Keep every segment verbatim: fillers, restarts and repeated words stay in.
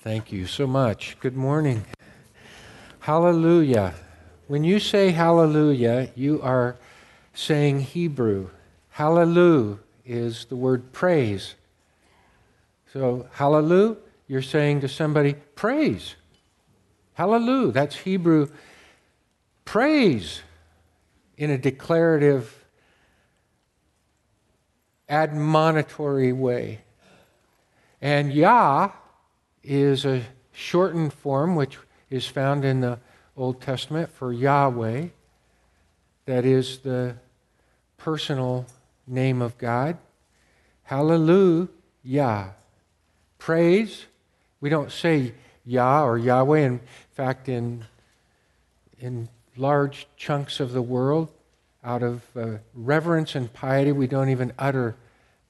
Thank you so much. Good morning. Hallelujah. When you say hallelujah, you are saying Hebrew. Hallelu is the word praise. So hallelu, you're saying to somebody, praise. Hallelu, that's Hebrew praise in a declarative, admonitory way. And Yah is a shortened form which is found in the Old Testament for Yahweh. That is the personal name of God. Hallelujah. Praise. We don't say Yah or Yahweh. In fact, in, in large chunks of the world, out of uh, reverence and piety, we don't even utter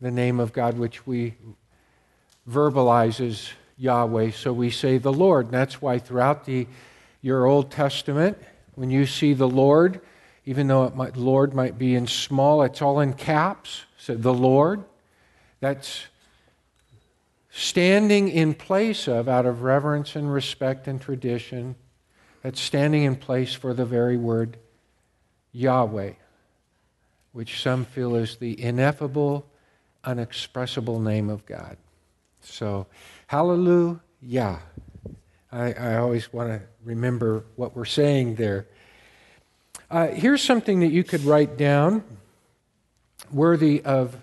the name of God, which we verbalize as Yahweh. So we say the Lord. And that's why throughout the your Old Testament, when you see the Lord, even though it might, Lord might be in small, it's all in caps. So the Lord, that's standing in place of, out of reverence and respect and tradition, that's standing in place for the very word Yahweh, which some feel is the ineffable, unexpressible name of God. So, hallelujah. I, I always want to remember what we're saying there. Uh, here's something that you could write down worthy of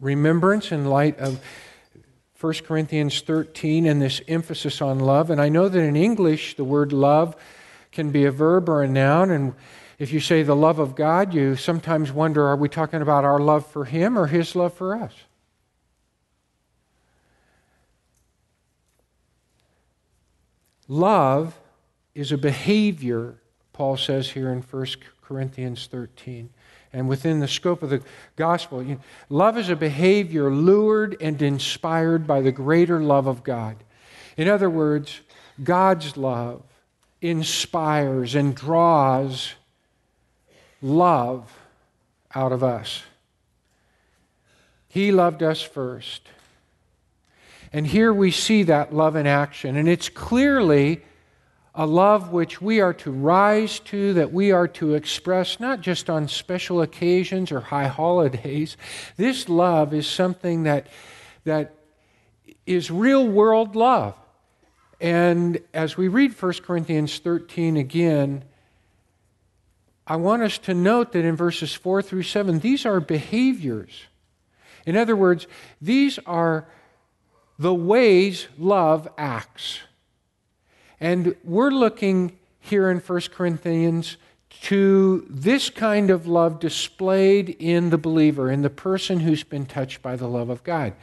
remembrance in light of First Corinthians thirteen and this emphasis on love. And I know that in English, the word love can be a verb or a noun. And if you say the love of God, you sometimes wonder, are we talking about our love for Him or His love for us? Love is a behavior, Paul says here in First Corinthians thirteen. And within the scope of the gospel, you know, love is a behavior lured and inspired by the greater love of God. In other words, God's love inspires and draws love out of us. He loved us first. And here we see that love in action. And it's clearly a love which we are to rise to, that we are to express, not just on special occasions or high holidays. This love is something that, that is real-world love. And as we read First Corinthians thirteen again, I want us to note that in verses four through seven, these are behaviors. In other words, these are the ways love acts. And we're looking here in First Corinthians to this kind of love displayed in the believer, in the person who's been touched by the love of God.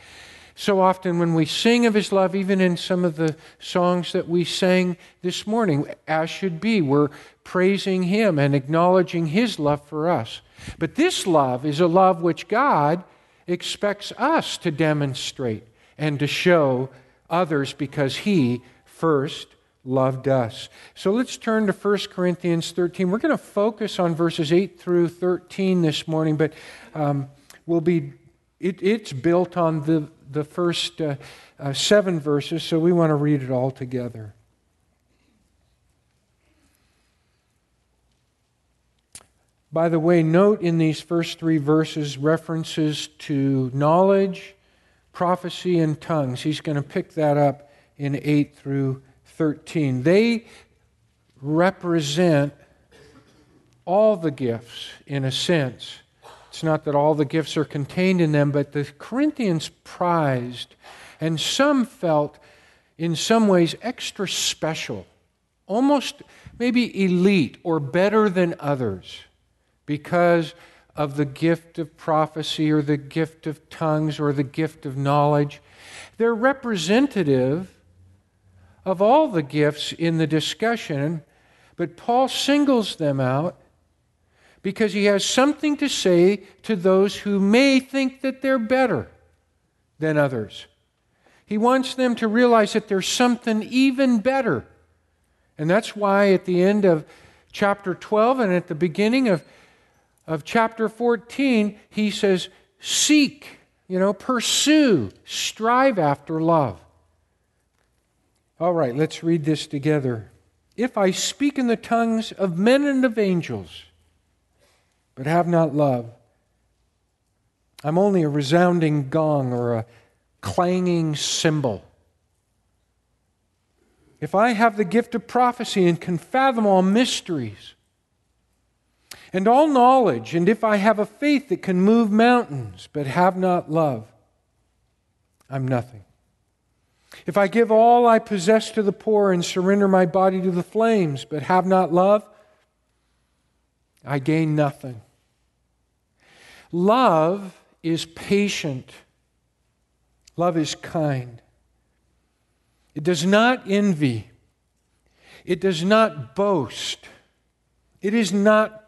So often when we sing of His love, even in some of the songs that we sang this morning, as should be, we're praising Him and acknowledging His love for us. But this love is a love which God expects us to demonstrate and to show others because He first loved us. So let's turn to First Corinthians thirteen. We're going to focus on verses eight through thirteen this morning, but um, we'll be it, it's built on the, the first uh, uh, seven verses, so we want to read it all together. By the way, note in these first three verses references to knowledge, prophecy, and tongues. He's going to pick that up in eight through thirteen. They represent all the gifts in a sense. It's not that all the gifts are contained in them, but the Corinthians prized, and some felt in some ways extra special, almost maybe elite or better than others because of the gift of prophecy or the gift of tongues or the gift of knowledge. They're representative of all the gifts in the discussion, but Paul singles them out because he has something to say to those who may think that they're better than others. He wants them to realize that there's something even better. And that's why at the end of chapter twelve and at the beginning of Of chapter fourteen, he says, seek, you know, pursue, strive after love. All right, let's read this together. If I speak in the tongues of men and of angels, but have not love, I'm only a resounding gong or a clanging cymbal. If I have the gift of prophecy and can fathom all mysteries and all knowledge, and if I have a faith that can move mountains but have not love, I'm nothing. If I give all I possess to the poor and surrender my body to the flames but have not love, I gain nothing. Love is patient. Love is kind. It does not envy. It does not boast. It is not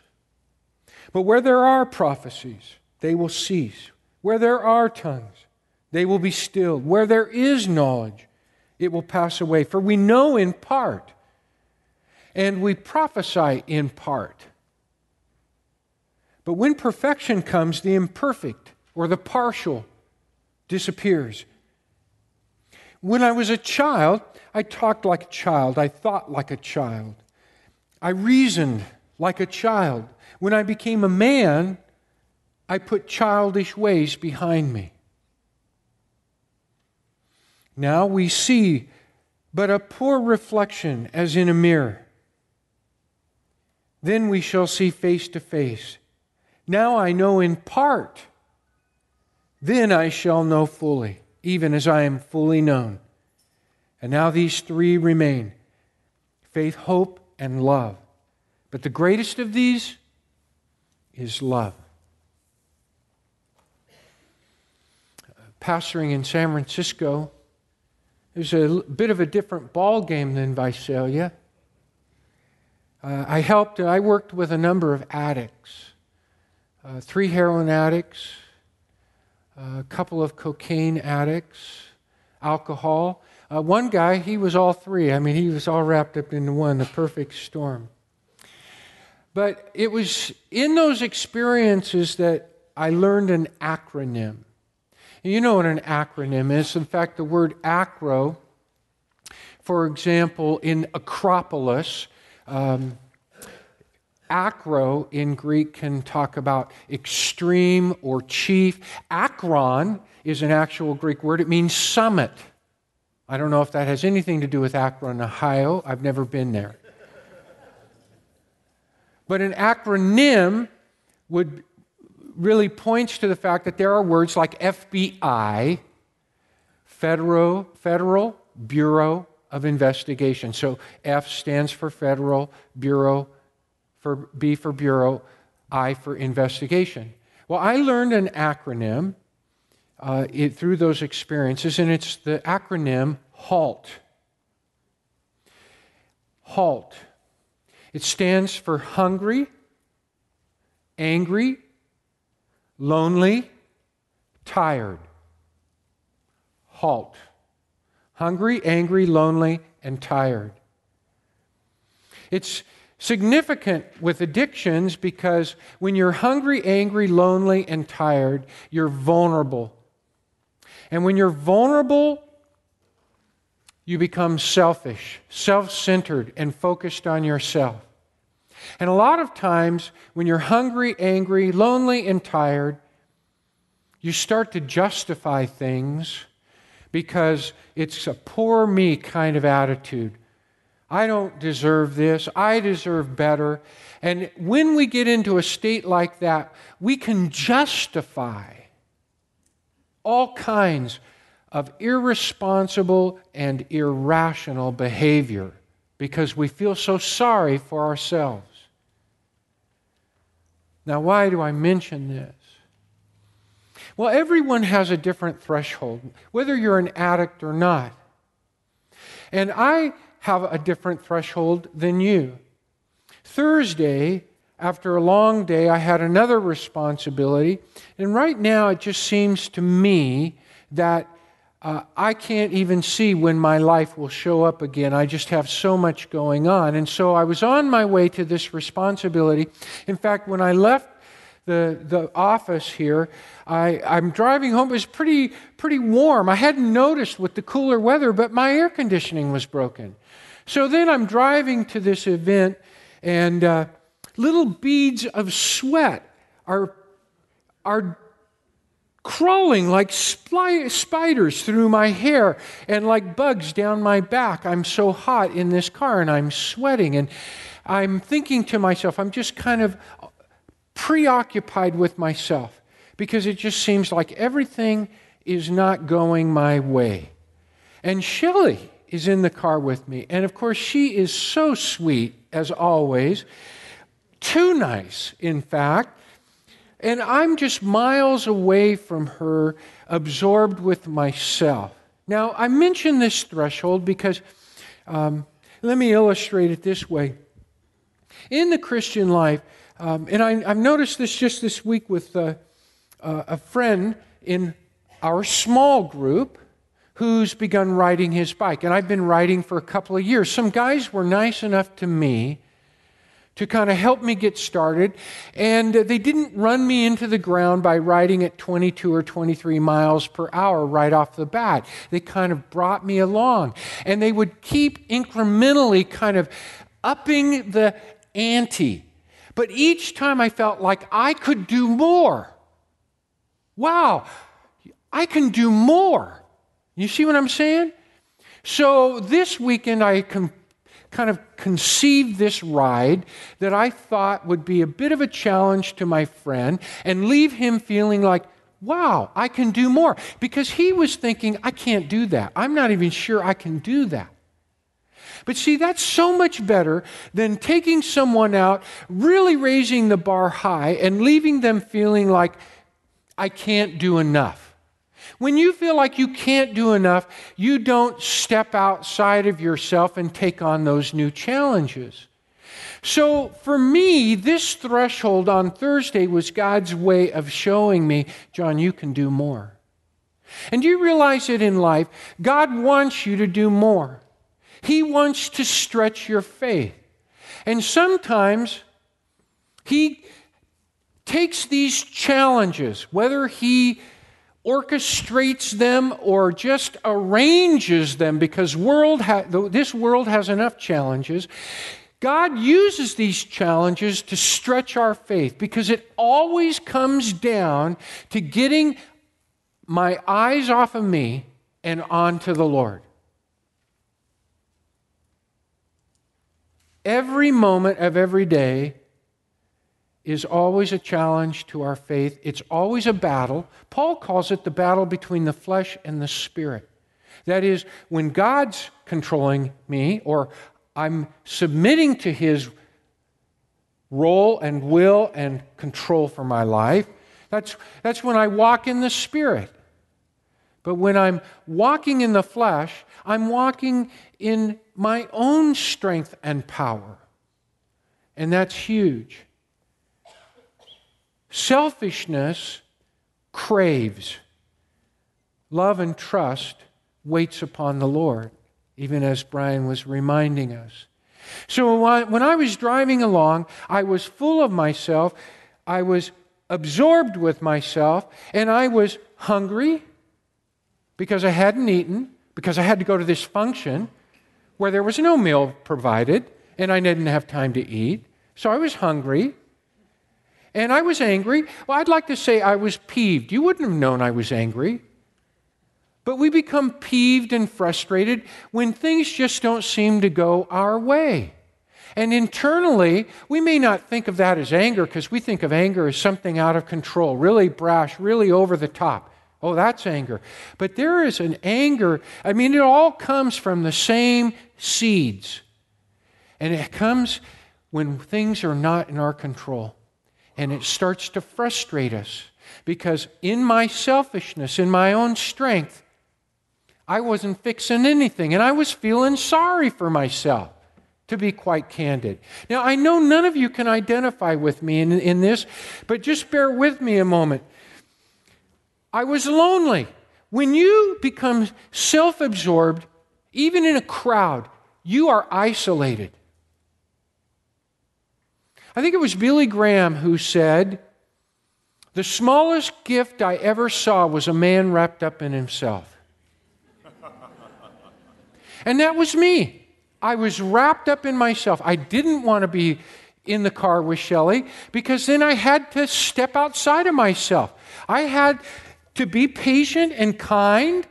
But where there are prophecies, they will cease. Where there are tongues, they will be stilled. Where there is knowledge, it will pass away. For we know in part, and we prophesy in part. But when perfection comes, the imperfect or the partial disappears. When I was a child, I talked like a child. I thought like a child. I reasoned like a child. When I became a man, I put childish ways behind me. Now we see but a poor reflection as in a mirror. Then we shall see face to face. Now I know in part. Then I shall know fully, even as I am fully known. And now these three remain: faith, hope, and love. But the greatest of these is love. Pastoring in San Francisco, there's a bit of a different ball game than Visalia. Uh, I helped, I worked with a number of addicts, uh, three heroin addicts, a couple of cocaine addicts, alcohol. Uh, one guy, he was all three. I mean, he was all wrapped up into one, the perfect storm. But it was in those experiences that I learned an acronym. You know what an acronym is. In fact, the word acro, for example, in Acropolis, um, acro in Greek can talk about extreme or chief. Akron is an actual Greek word. It means summit. I don't know if that has anything to do with Akron, Ohio. I've never been there. But an acronym would really points to the fact that there are words like F B I, Federal, Federal Bureau of Investigation. So F stands for Federal, Bureau for B for Bureau, I for Investigation. Well, I learned an acronym uh, it, through those experiences, and it's the acronym HALT. HALT. It stands for hungry, angry, lonely, tired. HALT. Hungry, angry, lonely, and tired. It's significant with addictions because when you're hungry, angry, lonely, and tired, you're vulnerable. And when you're vulnerable, you become selfish, self-centered, and focused on yourself. And a lot of times, when you're hungry, angry, lonely, and tired, you start to justify things because it's a poor me kind of attitude. I don't deserve this. I deserve better. And when we get into a state like that, we can justify all kinds of irresponsible and irrational behavior because we feel so sorry for ourselves. Now, why do I mention this? Well, everyone has a different threshold, whether you're an addict or not. And I have a different threshold than you. Thursday, after a long day, I had another responsibility. And right now, it just seems to me that uh, I can't even see when my life will show up again. I just have so much going on. And so I was on my way to this responsibility. In fact, when I left the, the office here, I, I'm driving home. It was pretty, pretty warm. I hadn't noticed with the cooler weather, but my air conditioning was broken. So then I'm driving to this event, and uh, little beads of sweat are, are crawling like spli- spiders through my hair and like bugs down my back. I'm so hot in this car, and I'm sweating. And I'm thinking to myself, I'm just kind of preoccupied with myself because it just seems like everything is not going my way. And Shelley is in the car with me. And of course, she is so sweet, as always. Too nice, in fact. And I'm just miles away from her, absorbed with myself. Now, I mention this threshold because, um, let me illustrate it this way. In the Christian life, um, and I, I've noticed this just this week with uh, uh, a friend in our small group, who's begun riding his bike. And I've been riding for a couple of years. Some guys were nice enough to me to kind of help me get started. And they didn't run me into the ground by riding at twenty-two or twenty-three miles per hour right off the bat. They kind of brought me along. And they would keep incrementally kind of upping the ante. But each time I felt like I could do more. Wow, I can do more. You see what I'm saying? So this weekend, I com- kind of conceived this ride that I thought would be a bit of a challenge to my friend and leave him feeling like, wow, I can do more. Because he was thinking, I can't do that. I'm not even sure I can do that. But see, that's so much better than taking someone out, really raising the bar high and leaving them feeling like, I can't do enough. When you feel like you can't do enough, you don't step outside of yourself and take on those new challenges. So for me, this threshold on Thursday was God's way of showing me, John, you can do more. And do you realize that in life, God wants you to do more. He wants to stretch your faith. And sometimes He takes these challenges, whether He orchestrates them or just arranges them, because world ha- this world has enough challenges. God uses these challenges to stretch our faith, because it always comes down to getting my eyes off of me and onto the Lord. Every moment of every day is always a challenge to our faith. It's always a battle. Paul calls it the battle between the flesh and the spirit. That is, when God's controlling me, or I'm submitting to His role and will and control for my life, that's, that's when I walk in the spirit. But when I'm walking in the flesh, I'm walking in my own strength and power. And that's huge. Selfishness craves. Love and trust waits upon the Lord, even as Brian was reminding us. So when I was driving along, I was full of myself, I was absorbed with myself, and I was hungry because I hadn't eaten, because I had to go to this function where there was no meal provided, and I didn't have time to eat. So I was hungry. And I was angry. Well, I'd like to say I was peeved. You wouldn't have known I was angry. But we become peeved and frustrated when things just don't seem to go our way. And internally, we may not think of that as anger, because we think of anger as something out of control, really brash, really over the top. Oh, that's anger. But there is an anger. I mean, it all comes from the same seeds. And it comes when things are not in our control. And it starts to frustrate us, because in my selfishness, in my own strength, I wasn't fixing anything, and I was feeling sorry for myself, to be quite candid. Now, I know none of you can identify with me in, in this, but just bear with me a moment. I was lonely. When you become self-absorbed, even in a crowd, you are isolated. I think it was Billy Graham who said, "The smallest gift I ever saw was a man wrapped up in himself." And that was me. I was wrapped up in myself. I didn't want to be in the car with Shelley because then I had to step outside of myself. I had to be patient and kind.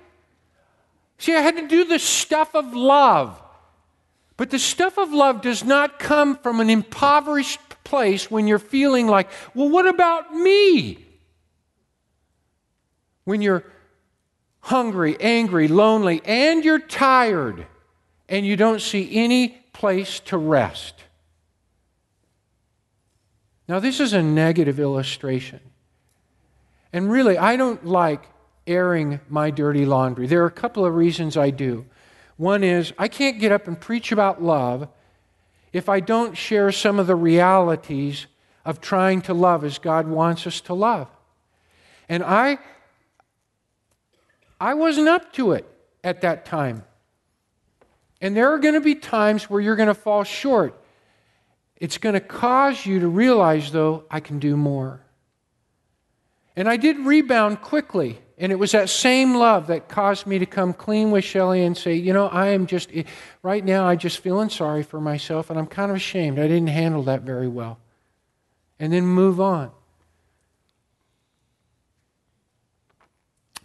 See, I had to do the stuff of love. But the stuff of love does not come from an impoverished place when you're feeling like, well, what about me? When you're hungry, angry, lonely, and you're tired, and you don't see any place to rest. Now, this is a negative illustration. And really, I don't like airing my dirty laundry. There are a couple of reasons I do. One is, I can't get up and preach about love if I don't share some of the realities of trying to love as God wants us to love. And I... I wasn't up to it at that time. And there are going to be times where you're going to fall short. It's going to cause you to realize, though, I can do more. And I did rebound quickly. And it was that same love that caused me to come clean with Shelley and say, you know, I am just, right now I'm just feeling sorry for myself and I'm kind of ashamed. I didn't handle that very well. And then move on.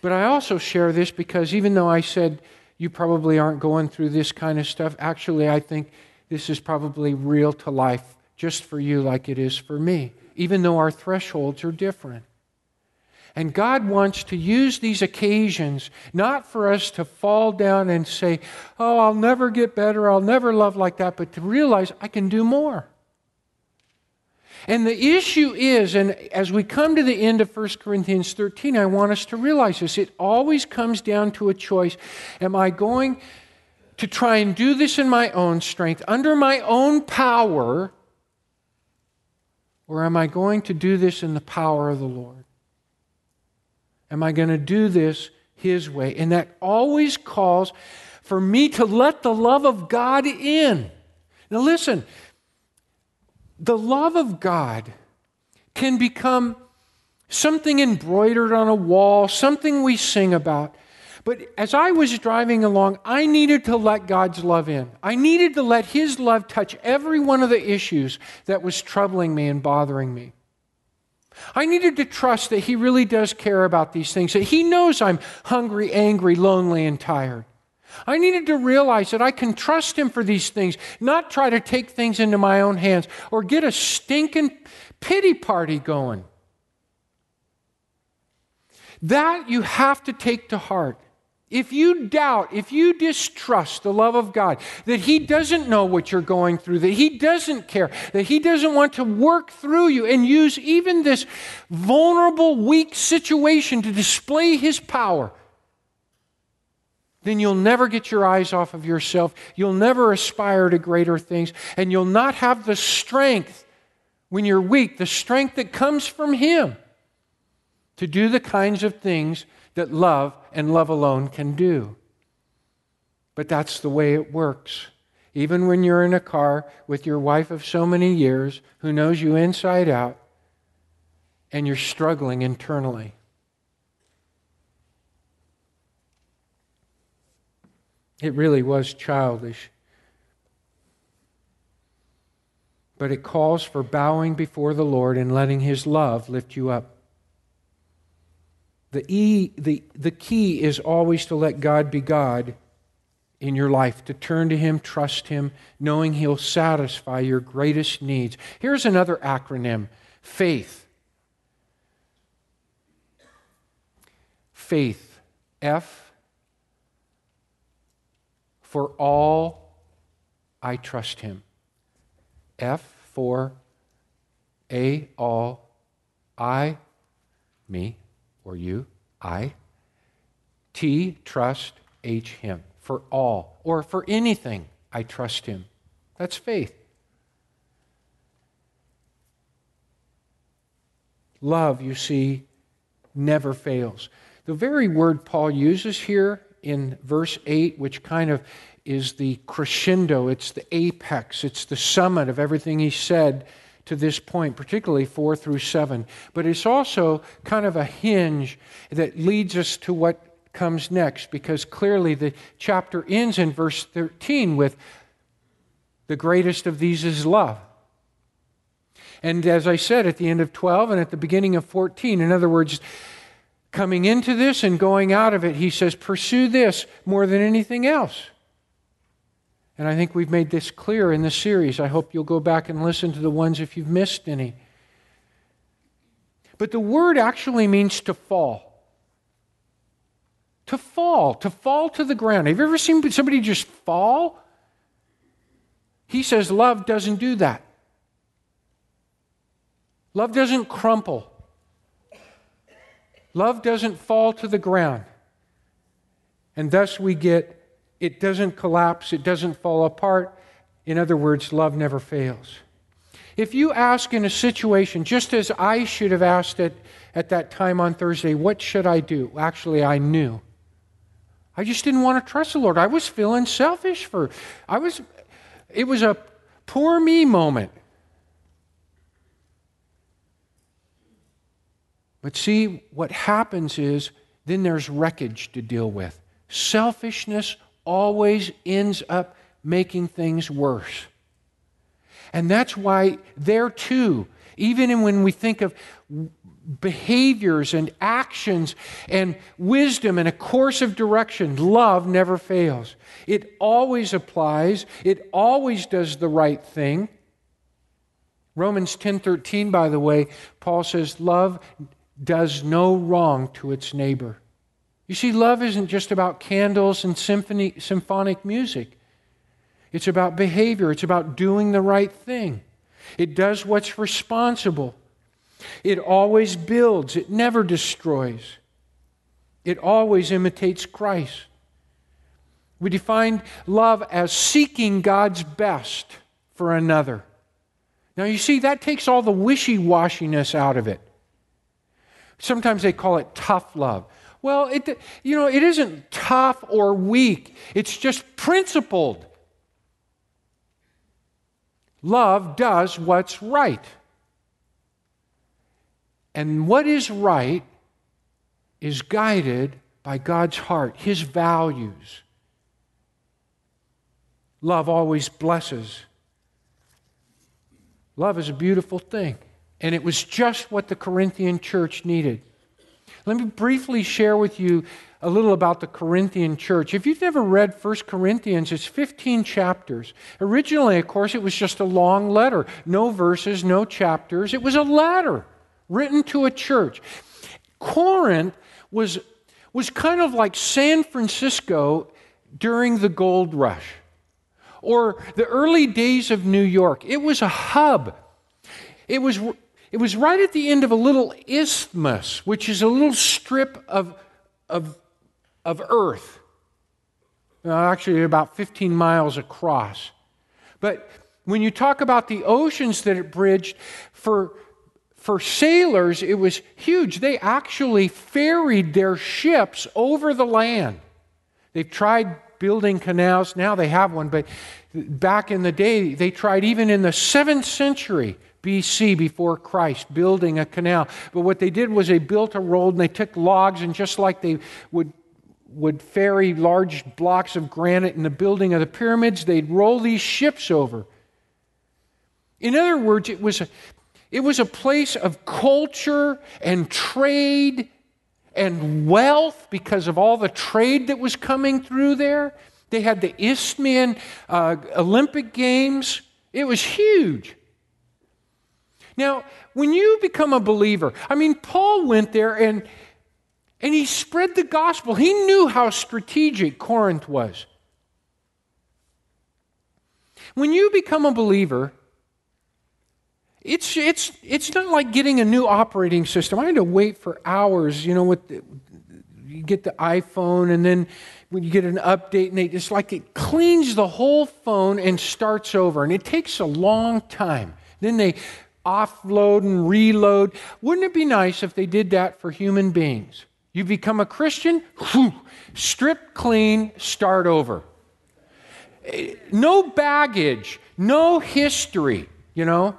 But I also share this because even though I said you probably aren't going through this kind of stuff, actually I think this is probably real to life just for you like it is for me, even though our thresholds are different. And God wants to use these occasions not for us to fall down and say, oh, I'll never get better, I'll never love like that, but to realize I can do more. And the issue is, and as we come to the end of First Corinthians thirteen, I want us to realize this. It always comes down to a choice. Am I going to try and do this in my own strength, under my own power, or am I going to do this in the power of the Lord? Am I going to do this His way? And that always calls for me to let the love of God in. Now listen. The love of God can become something embroidered on a wall, something we sing about. But as I was driving along, I needed to let God's love in. I needed to let His love touch every one of the issues that was troubling me and bothering me. I needed to trust that He really does care about these things, that He knows I'm hungry, angry, lonely, and tired. I needed to realize that I can trust Him for these things, not try to take things into my own hands or get a stinking pity party going. That you have to take to heart. If you doubt, if you distrust the love of God, that He doesn't know what you're going through, that He doesn't care, that He doesn't want to work through you and use even this vulnerable, weak situation to display His power, then you'll never get your eyes off of yourself. You'll never aspire to greater things. And you'll not have the strength when you're weak, the strength that comes from Him to do the kinds of things that love and love alone can do. But that's the way it works. Even when you're in a car with your wife of so many years who knows you inside out and you're struggling internally. It really was childish. But it calls for bowing before the Lord and letting His love lift you up. The, e, the, the key is always to let God be God in your life, to turn to Him, trust Him, knowing He'll satisfy your greatest needs. Here's another acronym, faith. Faith, F. For all, I trust Him. F for A, all, I, me, or you, I. T, trust. H him. For all, or for anything, I trust him. That's faith. Love, you see, never fails. The very word Paul uses here in verse eight, which kind of is the crescendo, it's the apex, it's the summit of everything he said to this point, particularly four through seven. But it's also kind of a hinge that leads us to what comes next, because clearly the chapter ends in verse thirteen with the greatest of these is love. And as I said, at the end of twelve and at the beginning of fourteen, in other words, coming into this and going out of it, he says, pursue this more than anything else. And I think we've made this clear in the series. I hope you'll go back and listen to the ones if you've missed any. But the word actually means to fall. To fall, to fall to the ground. Have you ever seen somebody just fall? He says love doesn't do that. Love doesn't crumple. Love doesn't fall to the ground. And thus we get, it doesn't collapse, it doesn't fall apart. In other words, love never fails. If you ask in a situation, just as I should have asked it at that time on Thursday, what should I do? Actually, I knew. I just didn't want to trust the Lord. I was feeling selfish for, I was, it was a poor me moment. But see, what happens is, then there's wreckage to deal with. Selfishness always ends up making things worse. And that's why there too, even when we think of behaviors and actions and wisdom and a course of direction, love never fails. It always applies. It always does the right thing. Romans ten thirteen, by the way, Paul says, love does no wrong to its neighbor. You see, love isn't just about candles and symphony, symphonic music. It's about behavior. It's about doing the right thing. It does what's responsible. It always builds. It never destroys. It always imitates Christ. We define love as seeking God's best for another. Now you see, that takes all the wishy-washiness out of it. Sometimes they call it tough love. Well, it, you know, it isn't tough or weak. It's just principled. Love does what's right. And what is right is guided by God's heart, His values. Love always blesses. Love is a beautiful thing. And it was just what the Corinthian church needed. Let me briefly share with you a little about the Corinthian church. If you've never read First Corinthians, it's fifteen chapters. Originally, of course, it was just a long letter. No verses, no chapters. It was a letter written to a church. Corinth was, was kind of like San Francisco during the gold rush or the early days of New York. It was a hub. It was... It was right at the end of a little isthmus, which is a little strip of, of, of earth. Now, actually, about fifteen miles across. But when you talk about the oceans that it bridged, for, for sailors, it was huge. They actually ferried their ships over the land. They've tried building canals. Now they have one, but back in the day, they tried even in the seventh century, B C before Christ, building a canal. But what they did was they built a road and they took logs, and just like they would, would ferry large blocks of granite in the building of the pyramids, they'd roll these ships over. In other words, it was a, it was a place of culture and trade and wealth because of all the trade that was coming through there. They had the Isthmian uh, Olympic Games. It was huge. Now, when you become a believer, I mean, Paul went there and, and he spread the gospel. He knew how strategic Corinth was. When you become a believer, it's, it's, it's not like getting a new operating system. I had to wait for hours, you know, with you get the iPhone, and then when you get an update, and they just like it cleans the whole phone and starts over, and it takes a long time. Then they offload and reload. Wouldn't it be nice if they did that for human beings? You become a Christian, whew, strip clean, start over. No baggage, no history, you know.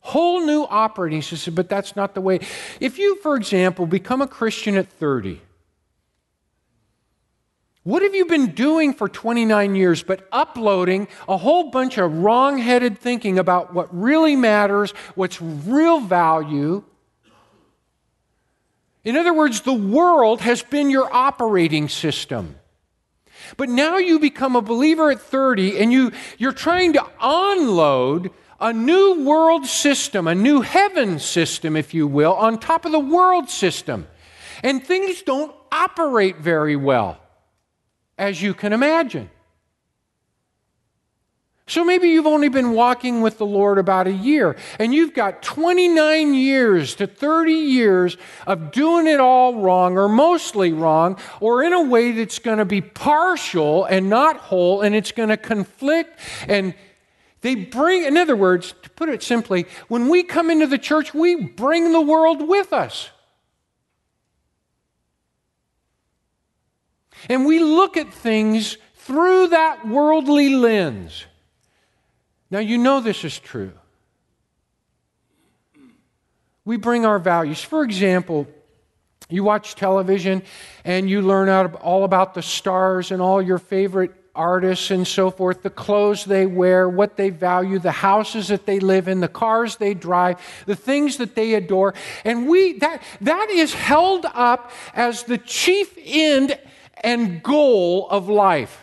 Whole new operating system, but that's not the way. If you, for example, become a Christian at thirty, what have you been doing for twenty-nine years but uploading a whole bunch of wrong-headed thinking about what really matters, what's real value? In other words, the world has been your operating system. But now you become a believer at thirty, and you, you're trying to unload a new world system, a new heaven system, if you will, on top of the world system. And things don't operate very well, as you can imagine. So maybe you've only been walking with the Lord about a year, and you've got twenty-nine years to thirty years of doing it all wrong, or mostly wrong, or in a way that's going to be partial and not whole, and it's going to conflict. And they bring, in other words, to put it simply, when we come into the church, we bring the world with us. And we look at things through that worldly lens. Now, you know this is true. We bring our values. For example, you watch television and you learn all about the stars and all your favorite artists and so forth, the clothes they wear, what they value, the houses that they live in, the cars they drive, the things that they adore. And we that that is held up as the chief end and goal of life.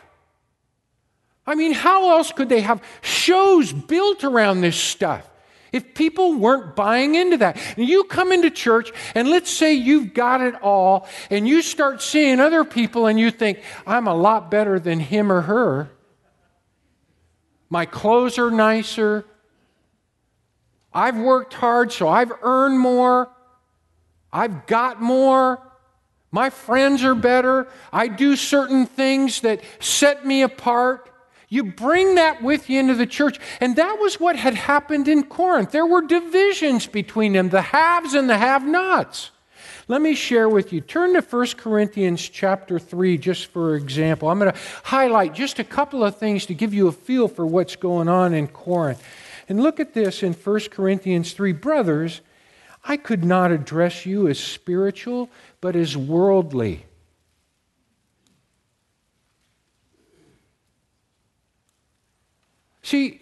I mean, how else could they have shows built around this stuff if people weren't buying into that? And you come into church, and let's say you've got it all, and you start seeing other people, and you think, I'm a lot better than him or her. My clothes are nicer. I've worked hard, so I've earned more. I've got more. My friends are better. I do certain things that set me apart. You bring that with you into the church. And that was what had happened in Corinth. There were divisions between them, the haves and the have-nots. Let me share with you. Turn to First Corinthians chapter three, just for example. I'm going to highlight just a couple of things to give you a feel for what's going on in Corinth. And look at this in First Corinthians three. Brothers, I could not address you as spiritual, but as worldly. See,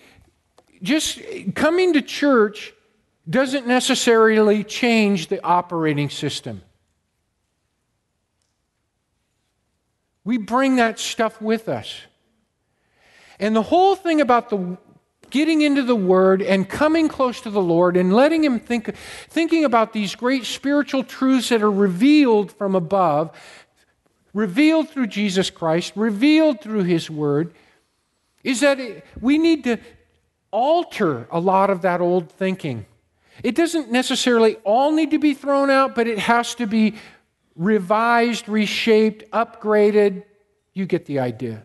just coming to church doesn't necessarily change the operating system. We bring that stuff with us. And the whole thing about the getting into the Word and coming close to the Lord and letting Him think, thinking about these great spiritual truths that are revealed from above, revealed through Jesus Christ, revealed through His Word, is that it, we need to alter a lot of that old thinking. It doesn't necessarily all need to be thrown out, but it has to be revised, reshaped, upgraded. You get the idea.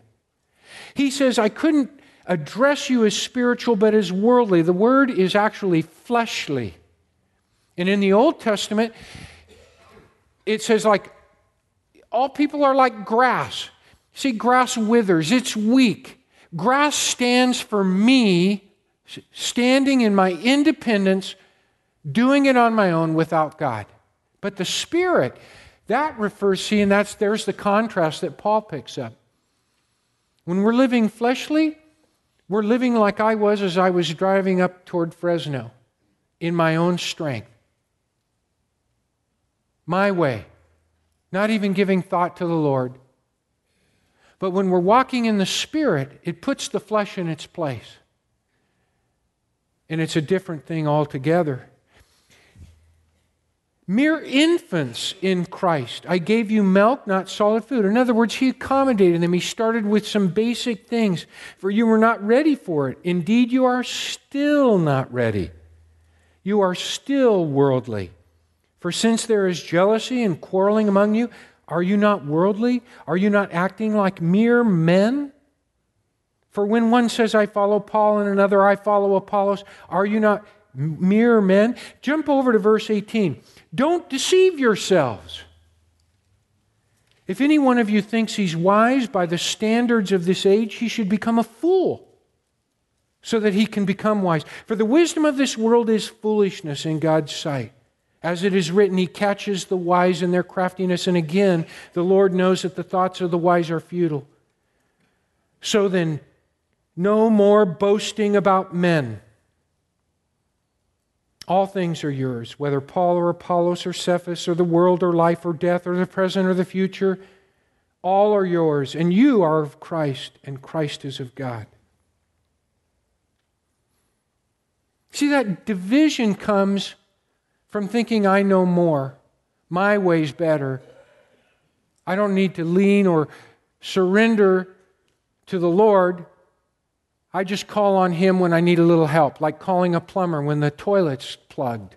He says, I couldn't address you as spiritual, but as worldly. The word is actually fleshly. And in the Old Testament, it says like, all people are like grass. See, grass withers. It's weak. Grass stands for me, standing in my independence, doing it on my own without God. But the Spirit, that refers, see, and that's, there's the contrast that Paul picks up. When we're living fleshly, we're living like I was as I was driving up toward Fresno, in my own strength. My way. Not even giving thought to the Lord. But when we're walking in the Spirit, it puts the flesh in its place. And it's a different thing altogether. Mere infants in Christ. I gave you milk, not solid food. In other words, He accommodated them. He started with some basic things. For you were not ready for it. Indeed, you are still not ready. You are still worldly. For since there is jealousy and quarreling among you, Are you not worldly? Are you not acting like mere men? For when one says, I follow Paul, and another, I follow Apollos, are you not mere men? Jump over to verse eighteen. Don't deceive yourselves. If any one of you thinks he's wise by the standards of this age, he should become a fool so that he can become wise. For the wisdom of this world is foolishness in God's sight. As it is written, he catches the wise in their craftiness. And again, the Lord knows that the thoughts of the wise are futile. So then, no more boasting about men. All things are yours, whether Paul or Apollos or Cephas or the world or life or death or the present or the future. All are yours, and you are of Christ, and Christ is of God. See, that division comes from thinking I know more, my way's better. I don't need to lean or surrender to the Lord. I just call on Him when I need a little help, like calling a plumber when the toilet's plugged.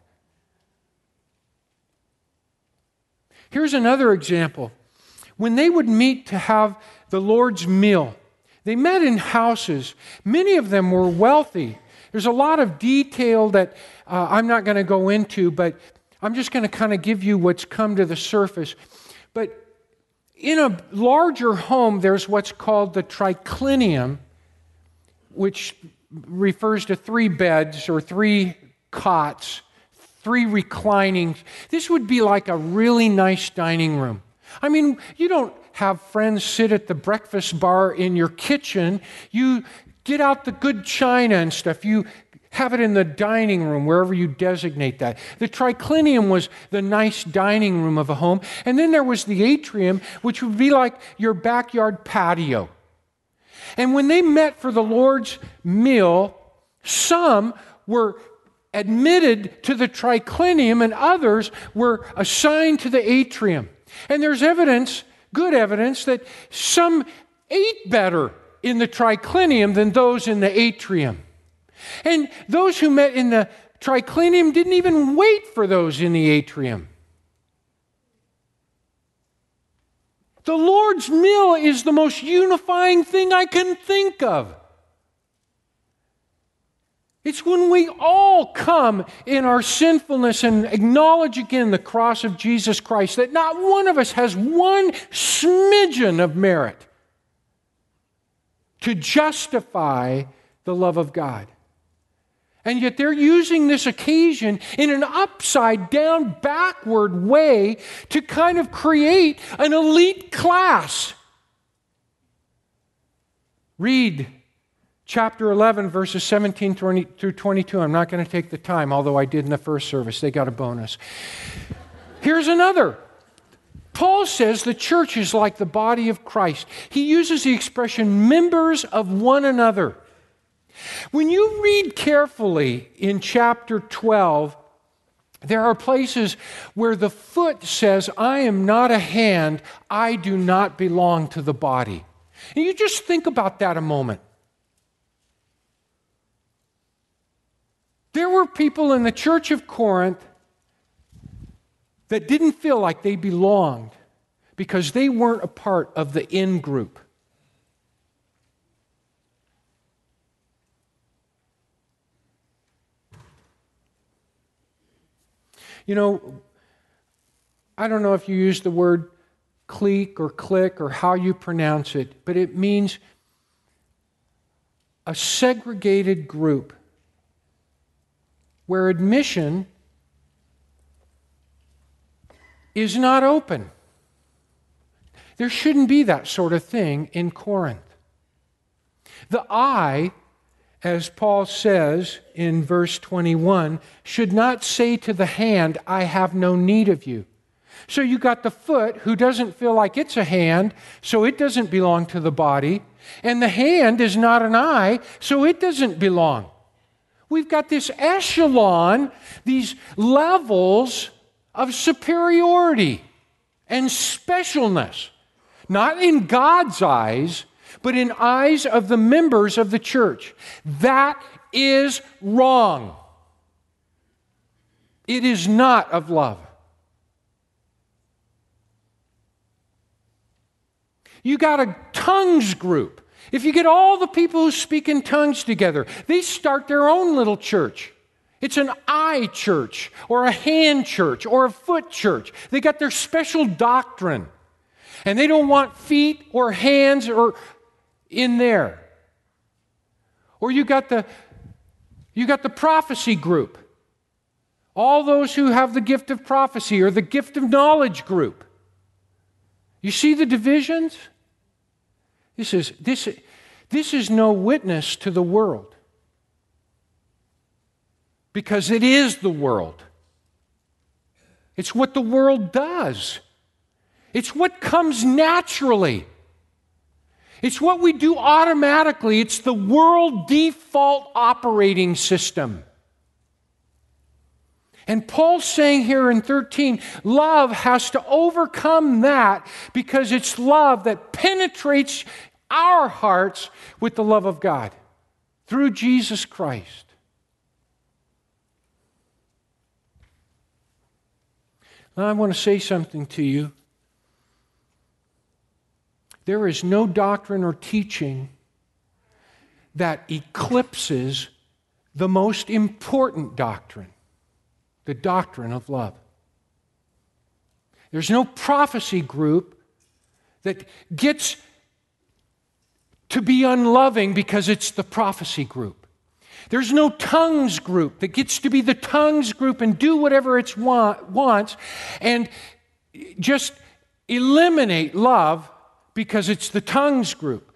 Here's another example. When they would meet to have the Lord's meal, they met in houses. Many of them were wealthy. There's a lot of detail that uh, I'm not going to go into, but I'm just going to kind of give you what's come to the surface. But in a larger home, there's what's called the triclinium, which refers to three beds or three cots, three reclinings. This would be like a really nice dining room. I mean, you don't have friends sit at the breakfast bar in your kitchen. You get out the good china and stuff. You have it in the dining room, wherever you designate that. The triclinium was the nice dining room of a home. And then there was the atrium, which would be like your backyard patio. And when they met for the Lord's meal, some were admitted to the triclinium and others were assigned to the atrium. And there's evidence, good evidence, that some ate better in the triclinium than those in the atrium. And those who met in the triclinium didn't even wait for those in the atrium. The Lord's meal is the most unifying thing I can think of. It's when we all come in our sinfulness and acknowledge again the cross of Jesus Christ that not one of us has one smidgen of merit to justify the love of God. And yet they're using this occasion in an upside-down, backward way to kind of create an elite class. Read chapter eleven, verses seventeen through twenty-two. I'm not going to take the time, although I did in the first service. They got a bonus. Here's another. Paul says the church is like the body of Christ. He uses the expression, members of one another. When you read carefully in chapter twelve, there are places where the foot says, I am not a hand, I do not belong to the body. And you just think about that a moment. There were people in the church of Corinth that didn't feel like they belonged because they weren't a part of the in-group. You know, I don't know if you use the word clique or click or how you pronounce it, but it means a segregated group where admission is not open. There shouldn't be that sort of thing in Corinth. The I, as Paul says in verse twenty-one, should not say to the hand, I have no need of you. So you got the foot who doesn't feel like it's a hand, so it doesn't belong to the body. And the hand is not an eye, so it doesn't belong. We've got this echelon, these levels of superiority and specialness. Not in God's eyes, but in eyes of the members of the church. That is wrong. It is not of love. You got a tongues group. If you get all the people who speak in tongues together, they start their own little church. It's an eye church or a hand church or a foot church. They got their special doctrine, and they don't want feet or hands or in there. Or you got the you got the prophecy group. All those who have the gift of prophecy or the gift of knowledge group. You see the divisions? This is this this is no witness to the world. Because it is the world. It's what the world does. It's what comes naturally. It's what we do automatically. It's the world default operating system. And Paul's saying here in thirteen, love has to overcome that because it's love that penetrates our hearts with the love of God through Jesus Christ. Now, I want to say something to you. There is no doctrine or teaching that eclipses the most important doctrine, the doctrine of love. There's no prophecy group that gets to be unloving because it's the prophecy group. There's no tongues group that gets to be the tongues group and do whatever it want, wants and just eliminate love because it's the tongues group.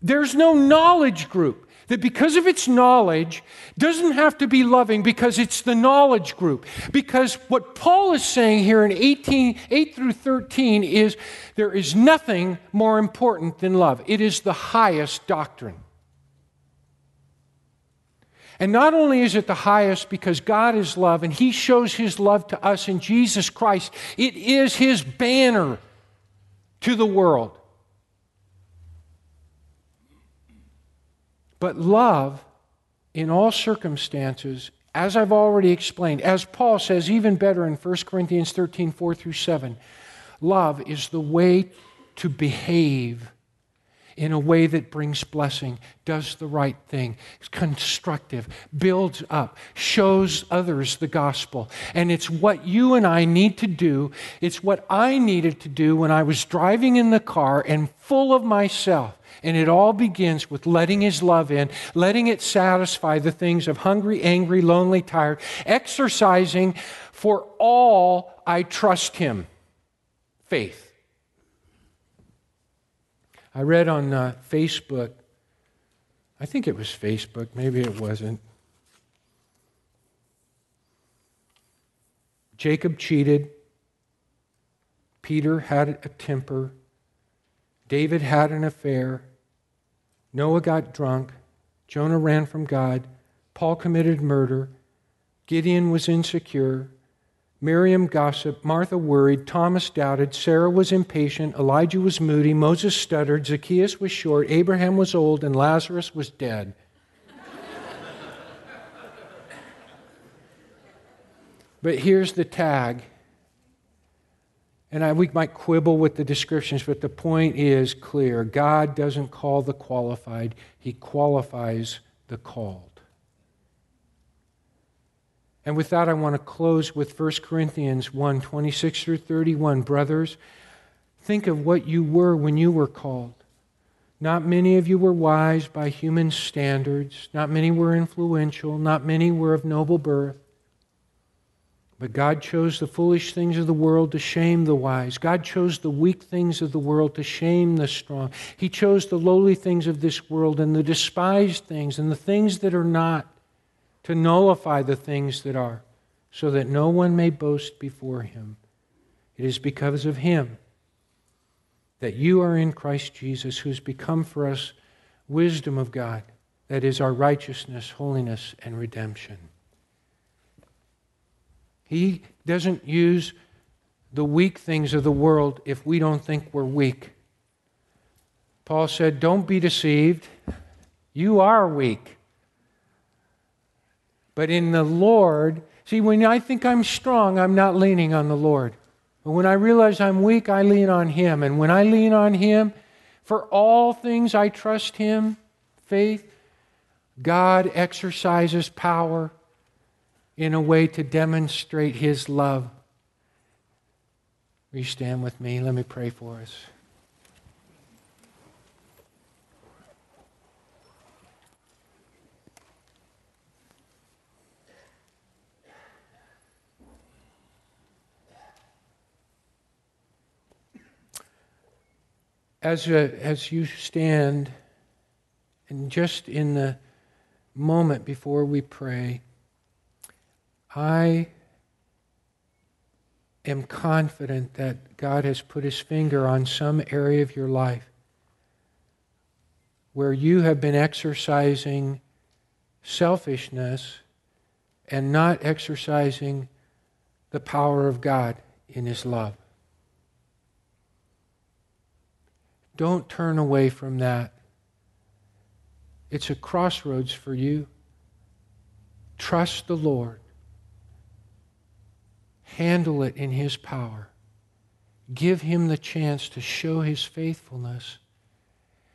There's no knowledge group that because of its knowledge doesn't have to be loving because it's the knowledge group. Because what Paul is saying here in eighteen, eight through thirteen is there is nothing more important than love. It is the highest doctrine. And not only is it the highest because God is love and He shows His love to us in Jesus Christ, it is His banner to the world. But love, in all circumstances, as I've already explained, as Paul says even better in First Corinthians thirteen, four through seven, love is the way to behave in a way that brings blessing, does the right thing, is constructive, builds up, shows others the gospel. And it's what you and I need to do. It's what I needed to do when I was driving in the car and full of myself. And it all begins with letting His love in, letting it satisfy the things of hungry, angry, lonely, tired, exercising for all I trust Him. Faith. I read on uh, Facebook, I think it was Facebook, maybe it wasn't. Jacob cheated. Peter had a temper. David had an affair. Noah got drunk. Jonah ran from God. Paul committed murder. Gideon was insecure. Miriam gossiped, Martha worried, Thomas doubted, Sarah was impatient, Elijah was moody, Moses stuttered, Zacchaeus was short, Abraham was old, and Lazarus was dead. But here's the tag. And I, we might quibble with the descriptions, but the point is clear. God doesn't call the qualified. He qualifies the called. And with that, I want to close with First Corinthians one, twenty-six through thirty-one. Brothers, think of what you were when you were called. Not many of you were wise by human standards. Not many were influential. Not many were of noble birth. But God chose the foolish things of the world to shame the wise. God chose the weak things of the world to shame the strong. He chose the lowly things of this world and the despised things and the things that are not, to nullify the things that are, so that no one may boast before Him. It is because of Him that you are in Christ Jesus, who's become for us wisdom of God, that is our righteousness, holiness, and redemption. He doesn't use the weak things of the world if we don't think we're weak. Paul said, don't be deceived. You are weak. But in the Lord, see, when I think I'm strong, I'm not leaning on the Lord. But when I realize I'm weak, I lean on Him. And when I lean on Him, for all things I trust Him, faith, God exercises power in a way to demonstrate His love. Will you stand with me? Let me pray for us. As, uh, as you stand, and just in the moment before we pray, I am confident that God has put His finger on some area of your life where you have been exercising selfishness and not exercising the power of God in His love. Don't turn away from that. It's a crossroads for you. Trust the Lord. Handle it in His power. Give Him the chance to show His faithfulness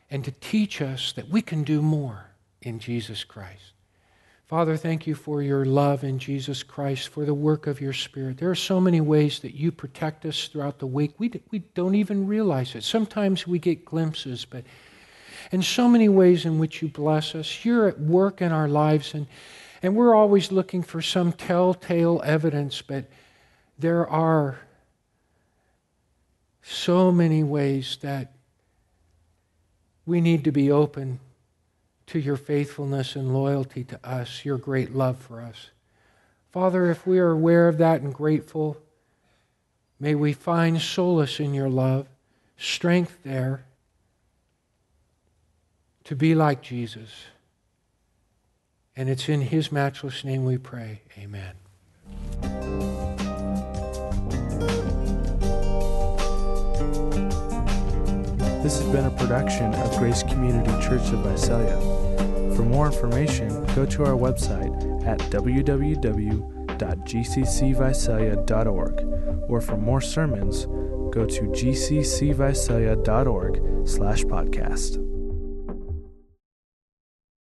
and to teach us that we can do more in Jesus Christ. Father, thank You for Your love in Jesus Christ, for the work of Your Spirit. There are so many ways that You protect us throughout the week. We, d- we don't even realize it. Sometimes we get glimpses, but in so many ways in which You bless us, You're at work in our lives, and, and we're always looking for some telltale evidence, but there are so many ways that we need to be open to Your faithfulness and loyalty to us, Your great love for us. Father, if we are aware of that and grateful, may we find solace in Your love, strength there to be like Jesus. And it's in His matchless name we pray. Amen. This has been a production of Grace Community Church of Visalia. For more information, go to our website at w w w dot g c c visalia dot org, or for more sermons, go to g c c visalia dot org slash podcast.